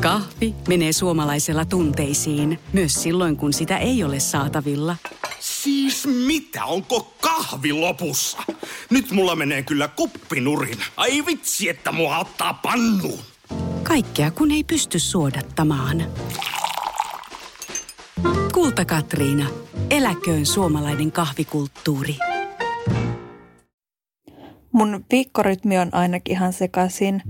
Kahvi menee suomalaisella tunteisiin, myös silloin kun sitä ei ole saatavilla. Siis mitä? Onko kahvi lopussa? Nyt mulla menee kyllä kuppi nurin. Ai vitsi, että mua ottaa pannuun. Kaikkea kun ei pysty suodattamaan. Kulta-Katriina. Eläköön suomalainen kahvikulttuuri. Mun viikkorytmi on ainakin ihan sekaisin.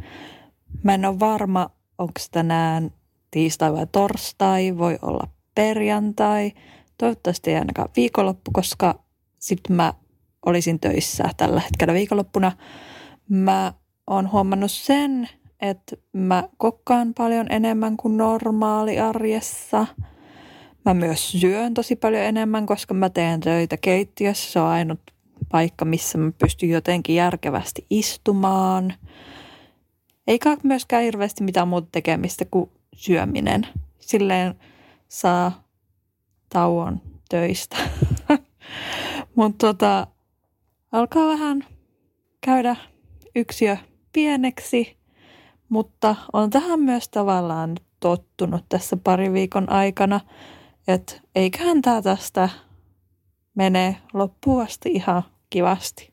Mä en ole varma, onko tänään tiistai vai torstai, voi olla perjantai. Toivottavasti ei ainakaan viikonloppu, koska sitten mä olisin töissä tällä hetkellä viikonloppuna. Mä oon huomannut sen, että mä kokkaan paljon enemmän kuin normaali arjessa. Mä myös syön tosi paljon enemmän, koska mä teen töitä keittiössä. Se on ainut paikka, missä mä pystyn jotenkin järkevästi istumaan. Eikä myöskään hirveästi mitään muuta tekemistä kuin syöminen. Silleen saa tauon töistä. Mutta alkaa vähän käydä yksiö pieneksi, mutta on tähän myös tavallaan tottunut tässä pari viikon aikana, että eiköhän tää tästä mene loppuun asti ihan kivasti.